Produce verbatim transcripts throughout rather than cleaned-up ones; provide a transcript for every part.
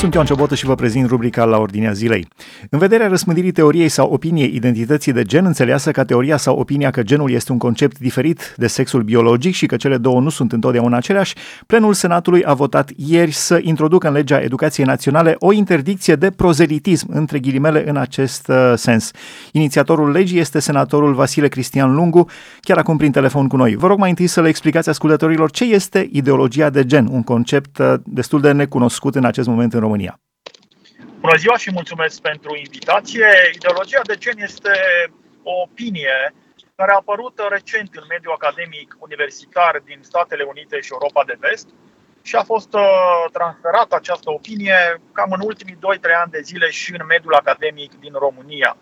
Sunt Ioan Ciobotă și vă prezint rubrica La Ordinea Zilei. În vederea răspândirii teoriei sau opiniei identității de gen, înțeleasă ca teoria sau opinia că genul este un concept diferit de sexul biologic și că cele două nu sunt întotdeauna aceleași, plenul Senatului a votat ieri să introducă în legea educației naționale o interdicție de prozelitism, între ghilimele, în acest uh, sens. Inițiatorul legii este senatorul Vasile Cristian Lungu, chiar acum prin telefon cu noi. Vă rog mai întâi să le explicați ascultătorilor ce este ideologia de gen, un concept uh, destul de necunoscut în acest moment în România. Bună ziua și mulțumesc pentru invitație. Ideologia de gen este o opinie care a apărut recent în mediul academic universitar din Statele Unite și Europa de Vest și a fost transferată această opinie cam în ultimii doi trei ani de zile și în mediul academic din România.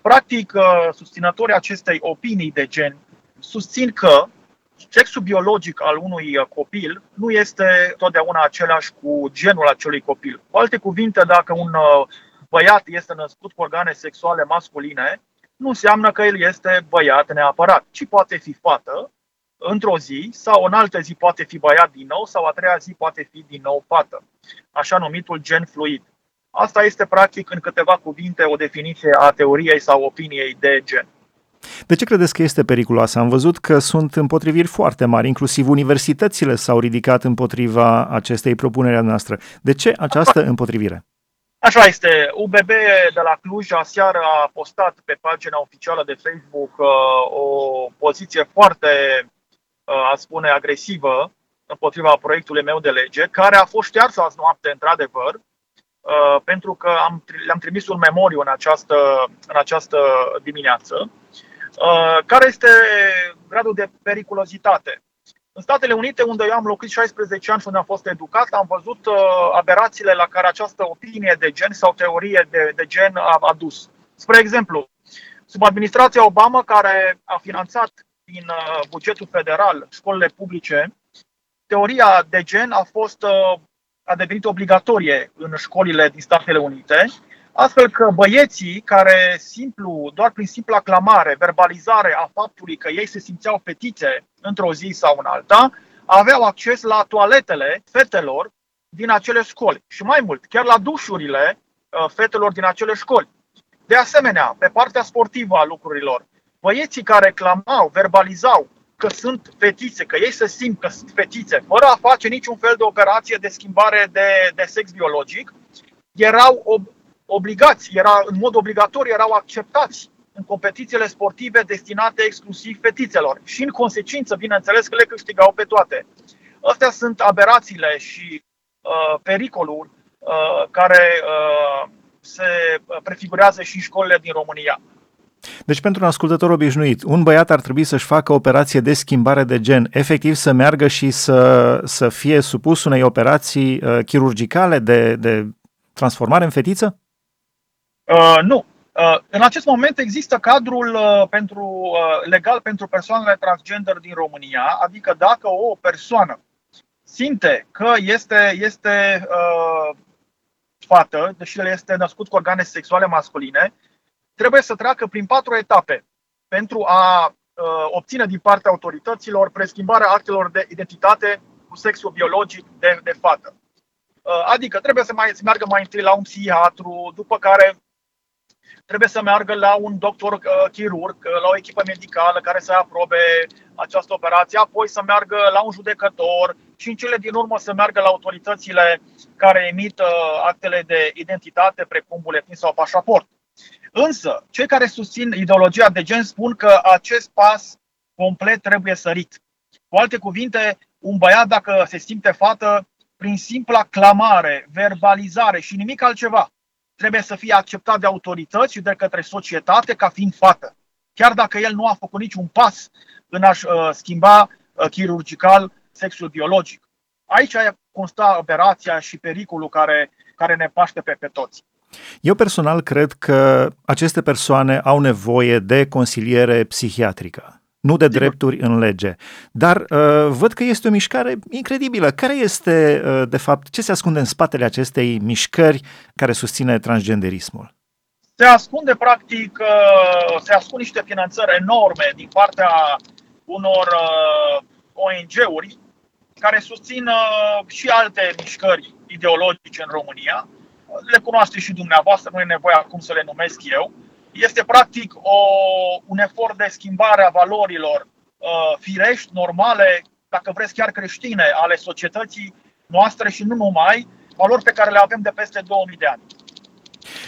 Practic, susținătorii acestei opinii de gen susțin că sexul biologic al unui copil nu este totdeauna același cu genul acelui copil. Cu alte cuvinte, dacă un băiat este născut cu organe sexuale masculine, nu înseamnă că el este băiat neapărat, ci poate fi fată într-o zi sau în altă zi poate fi băiat din nou sau a treia zi poate fi din nou fată, așa numitul gen fluid. Asta este practic în câteva cuvinte o definiție a teoriei sau opiniei de gen. De ce credeți că este periculoasă? Am văzut că sunt împotriviri foarte mari, inclusiv universitățile s-au ridicat împotriva acestei propuneri a noastră. De ce această împotrivire? Așa este. U B B de la Cluj aseară a postat pe pagina oficială de Facebook o poziție foarte, a spune, agresivă împotriva proiectului meu de lege, care a fost ștearsă azi noapte, într-adevăr, pentru că am, le-am trimis un memoriu în această, în această dimineață. Care este gradul de periculozitate? În Statele Unite, unde eu am locuit șaisprezece ani și unde am fost educat, am văzut aberațiile la care această opinie de gen sau teorie de, de gen a adus. Spre exemplu, sub administrația Obama, care a finanțat din bugetul federal școlile publice, teoria de gen a fost, a devenit obligatorie în școlile din Statele Unite. Astfel că băieții care simplu, doar prin simpla aclamare, verbalizare a faptului că ei se simțeau fetițe într-o zi sau în alta, aveau acces la toaletele fetelor din acele școli și mai mult, chiar la dușurile fetelor din acele școli. De asemenea, pe partea sportivă a lucrurilor, băieții care clamau, verbalizau că sunt fetițe, că ei se simt că sunt fetițe, fără a face niciun fel de operație de schimbare de, de sex biologic, erau ob- obligați, era, în mod obligatoriu erau acceptați în competițiile sportive destinate exclusiv fetițelor și în consecință, bineînțeles, că le câștigau pe toate. Astea sunt aberațiile și uh, pericolul uh, care uh, se prefigurează și în școlile din România. Deci pentru un ascultător obișnuit, un băiat ar trebui să-și facă operație de schimbare de gen, efectiv să meargă și să, să fie supus unei operații uh, chirurgicale de, de transformare în fetiță? Uh, nu. Uh, în acest moment există cadrul uh, pentru, uh, legal pentru persoanele transgender din România, adică dacă o persoană simte că este, este uh, fată, deși el este născut cu organe sexuale masculine, trebuie să treacă prin patru etape pentru a uh, obține din partea autorităților preschimbarea actelor de identitate cu sexul biologic de, de fată. Uh, adică trebuie să, mai, să meargă mai întâi la un psihiatru, după care trebuie să meargă la un doctor chirurg, la o echipă medicală care să aprobe această operație, apoi să meargă la un judecător și în cele din urmă să meargă la autoritățile care emit actele de identitate, precum buletin sau pașaport. Însă, cei care susțin ideologia de gen spun că acest pas complet trebuie sărit. Cu alte cuvinte, un băiat, dacă se simte fată, prin simpla clamare, verbalizare și nimic altceva, trebuie să fie acceptat de autorități și de către societate ca fiind fată, chiar dacă el nu a făcut niciun pas în a-și uh, schimba uh, chirurgical sexul biologic. Aici consta aberația și pericolul care, care ne paște pe, pe toți. Eu personal cred că aceste persoane au nevoie de consiliere psihiatrică, nu de drepturi în lege. Dar uh, văd că este o mișcare incredibilă. Care este, uh, de fapt, ce se ascunde în spatele acestei mișcări care susține transgenderismul? Se ascunde, practic, uh, se ascund niște finanțări enorme din partea unor uh, O N G-uri care susțin uh, și alte mișcări ideologice în România. le cunoaște și dumneavoastră, nu e nevoie acum să le numesc eu. Este practic o, un efort de schimbare a valorilor uh, firești, normale, dacă vreți chiar creștine, ale societății noastre și nu numai, valori pe care le avem de peste două mii de ani.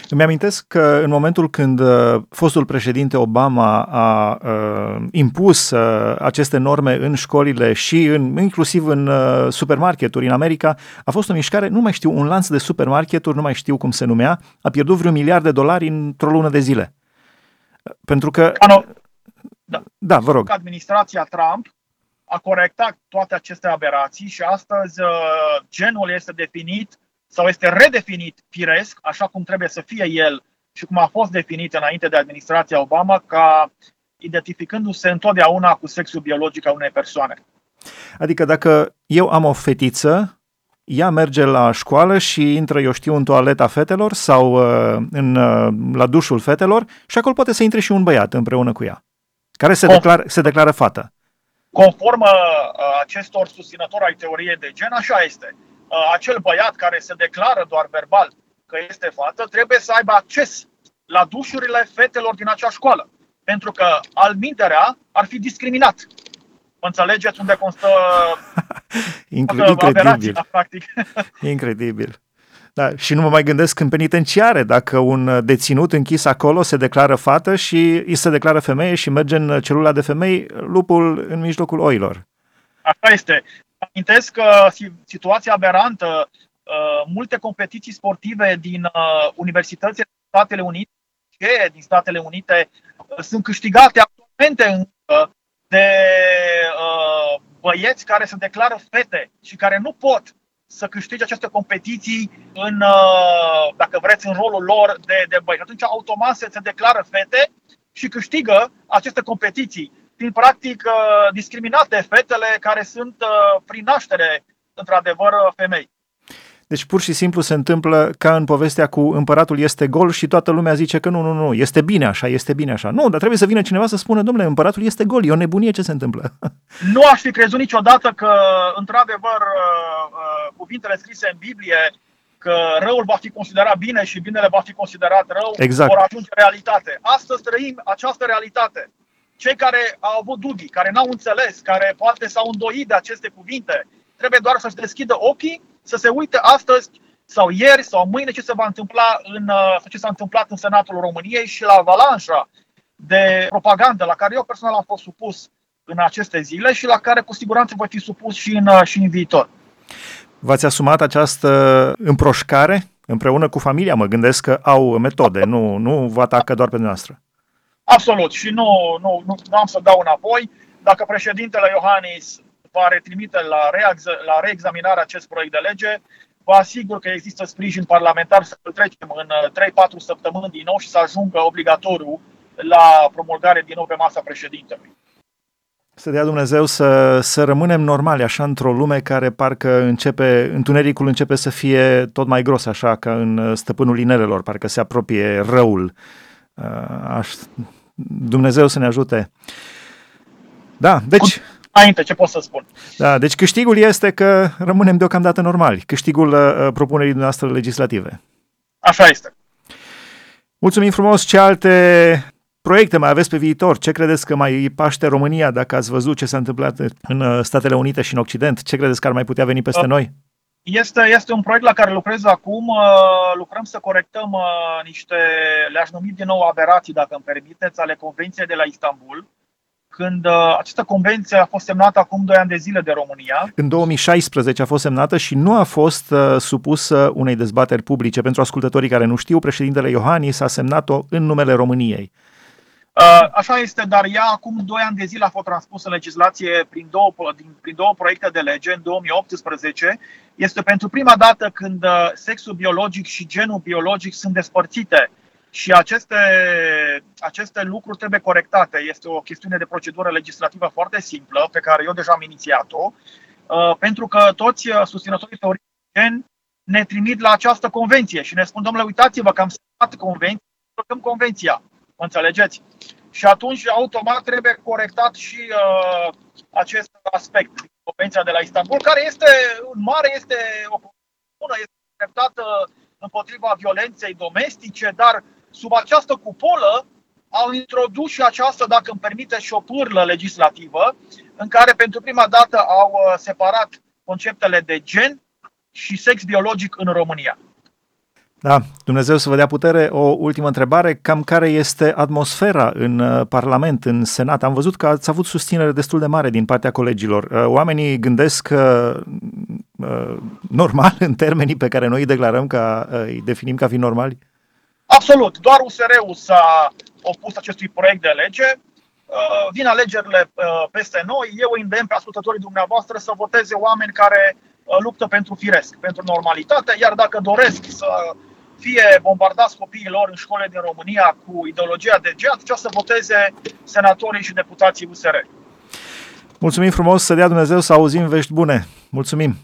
Îmi amintesc că în momentul când fostul președinte Obama a uh, impus uh, aceste norme în școlile și în, inclusiv în uh, supermarketuri în America, a fost o mișcare, nu mai știu, un lanț de supermarketuri, nu mai știu cum se numea, a pierdut vreun miliard de dolari într-o lună de zile. Pentru că... Ano, da, da, vă rog. Administrația Trump a corectat toate aceste aberații și astăzi uh, genul este definit sau este redefinit firesc, așa cum trebuie să fie el și cum a fost definit înainte de administrația Obama, ca identificându-se întotdeauna cu sexul biologic al unei persoane. Adică dacă eu am o fetiță, ea merge la școală și intră, eu știu, în toaleta fetelor sau în, la dușul fetelor și acolo poate să intre și un băiat împreună cu ea, care se, declar, se declară fată. Conform acestor susținători ai teoriei de gen, așa este. Acel băiat care se declară doar verbal că este fată trebuie să aibă acces la dușurile fetelor din acea școală, pentru că alminterea ar fi discriminat. Înțelegeți unde constă aberația, practic. Incredibil. Da, și nu mă mai gândesc în penitenciare, dacă un deținut închis acolo se declară fată și îi se declară femeie și merge în celula de femei, lupul în mijlocul oilor. Așa este. Amintesc că situația aberantă, multe competiții sportive din universitățile din Statele Unite, din Statele Unite sunt câștigate actualmente de băieți care se declară fete și care nu pot să câștige aceste competiții în, dacă vreți, în rolul lor de, de băieți. Atunci automat se declară fete și câștigă aceste competiții. Fiind practic discriminate fetele care sunt prin naștere, într-adevăr, femei. Deci pur și simplu se întâmplă ca în povestea cu împăratul este gol și toată lumea zice că nu, nu, nu, este bine așa, este bine așa. Nu, dar trebuie să vină cineva să spună, domnule, împăratul este gol, e o nebunie ce se întâmplă. Nu aș fi crezut niciodată că, într-adevăr, cuvintele scrise în Biblie, că răul va fi considerat bine și binele va fi considerat rău, exact, vor ajunge realitate. Astăzi trăim această realitate. Cei care au avut dubii, care n-au înțeles, care poate s-au îndoit de aceste cuvinte, trebuie doar să-și deschidă ochii, să se uite astăzi sau ieri sau mâine ce se va întâmpla în, ce s-a întâmplat în Senatul României și la avalanșa de propagandă la care eu personal am fost supus în aceste zile și la care cu siguranță voi fi supus și în, și în viitor. V-ați asumat această împroșcare împreună cu familia? Mă gândesc că au metode, nu, nu vă atacă doar pe noastră. Absolut. Și nu, nu, nu, nu am să dau înapoi. Dacă președintele Iohannis va retrimite la, reex- la reexaminare acest proiect de lege, vă asigur că există sprijin parlamentar să-l trecem în trei patru săptămâni din nou și să ajungă obligatoriu la promulgare din nou pe masa președintelui. Să dea Dumnezeu să, să rămânem normali așa într-o lume care parcă începe, întunericul începe să fie tot mai gros, așa ca în Stăpânul Inelelor, parcă se apropie răul. Aș... Dumnezeu să ne ajute. Da, deci... Înainte, ce pot să spun? Da, deci câștigul este că rămânem deocamdată normali. Câștigul uh, propunerii noastre legislative. Așa este. Mulțumim frumos. Ce alte proiecte mai aveți pe viitor? Ce credeți că mai paște România, dacă ați văzut ce s-a întâmplat în Statele Unite și în Occident? Ce credeți că ar mai putea veni peste uh, noi? Este, este un proiect la care lucrez acum. Lucrăm să corectăm niște, le-aș numi din nou aberații, dacă îmi permiteți, ale Convenției de la Istanbul, când această convenție a fost semnată acum doi ani de zile de România. În două mii șaisprezece a fost semnată și nu a fost supusă unei dezbateri publice. Pentru ascultătorii care nu știu, președintele Iohannis a semnat-o în numele României. Așa este, dar ea acum doi ani de zile a fost transpusă în legislație prin două, prin două proiecte de lege, în două mii optsprezece. Este pentru prima dată când sexul biologic și genul biologic sunt despărțite și aceste, aceste lucruri trebuie corectate. Este o chestiune de procedură legislativă foarte simplă, pe care eu deja am inițiat-o, pentru că toți susținătorii teoriei de gen ne trimit la această convenție și ne spun, domnule, uitați-vă că am semnat convenția, am convenția. Înțelegeți? Și atunci, automat, trebuie corectat și uh, acest aspect din Convenția de la Istanbul, care este, în mare, este o bună, este acceptată împotriva violenței domestice, dar sub această cupolă au introdus și această, dacă îmi permite, șopârlă legislativă, în care pentru prima dată au separat conceptele de gen și sex biologic în România. Da, Dumnezeu să vă dea putere. O ultimă întrebare, cam care este atmosfera în Parlament, în Senat? Am văzut că ați avut susținere destul de mare din partea colegilor. Oamenii gândesc normal în termenii pe care noi îi declarăm, ca, îi definim ca fiind normali? Absolut. Doar U S R-ul s-a opus acestui proiect de lege. Vin alegerile peste noi. Eu îi îndemn pe ascultătorii dumneavoastră să voteze oameni care luptă pentru firesc, pentru normalitate, iar dacă doresc să fie bombardați copiii lor în școlile din România cu ideologia de gen, atunci să voteze senatorii și deputații U S R. Mulțumim frumos, să dea Dumnezeu să auzim vești bune. Mulțumim!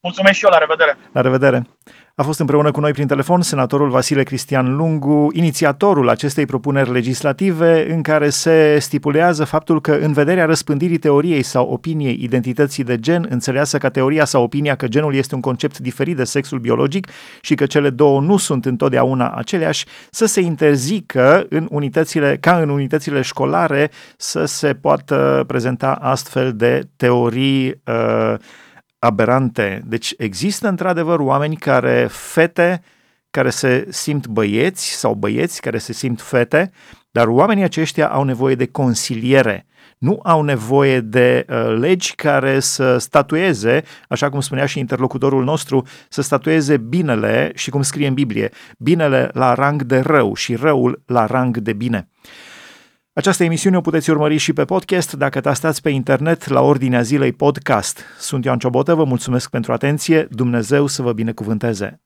Mulțumesc și eu, la revedere! La revedere! A fost împreună cu noi prin telefon senatorul Vasile Cristian Lungu, inițiatorul acestei propuneri legislative în care se stipulează faptul că în vederea răspândirii teoriei sau opiniei identității de gen, înțeleasă ca teoria sau opinia că genul este un concept diferit de sexul biologic și că cele două nu sunt întotdeauna aceleași, să se interzică în unitățile, ca în unitățile școlare să se poată prezenta astfel de teorii uh, aberante. Deci există într-adevăr oameni care, fete care se simt băieți sau băieți care se simt fete, dar oamenii aceștia au nevoie de consiliere. Nu au nevoie de uh, legi care să statueze, așa cum spunea și interlocutorul nostru, să statueze binele și cum scrie în Biblie, binele la rang de rău și răul la rang de bine. Această emisiune o puteți urmări și pe podcast dacă tastați pe internet la ordinea zilei podcast. Sunt Ioan Ciobotă, vă mulțumesc pentru atenție, Dumnezeu să vă binecuvânteze!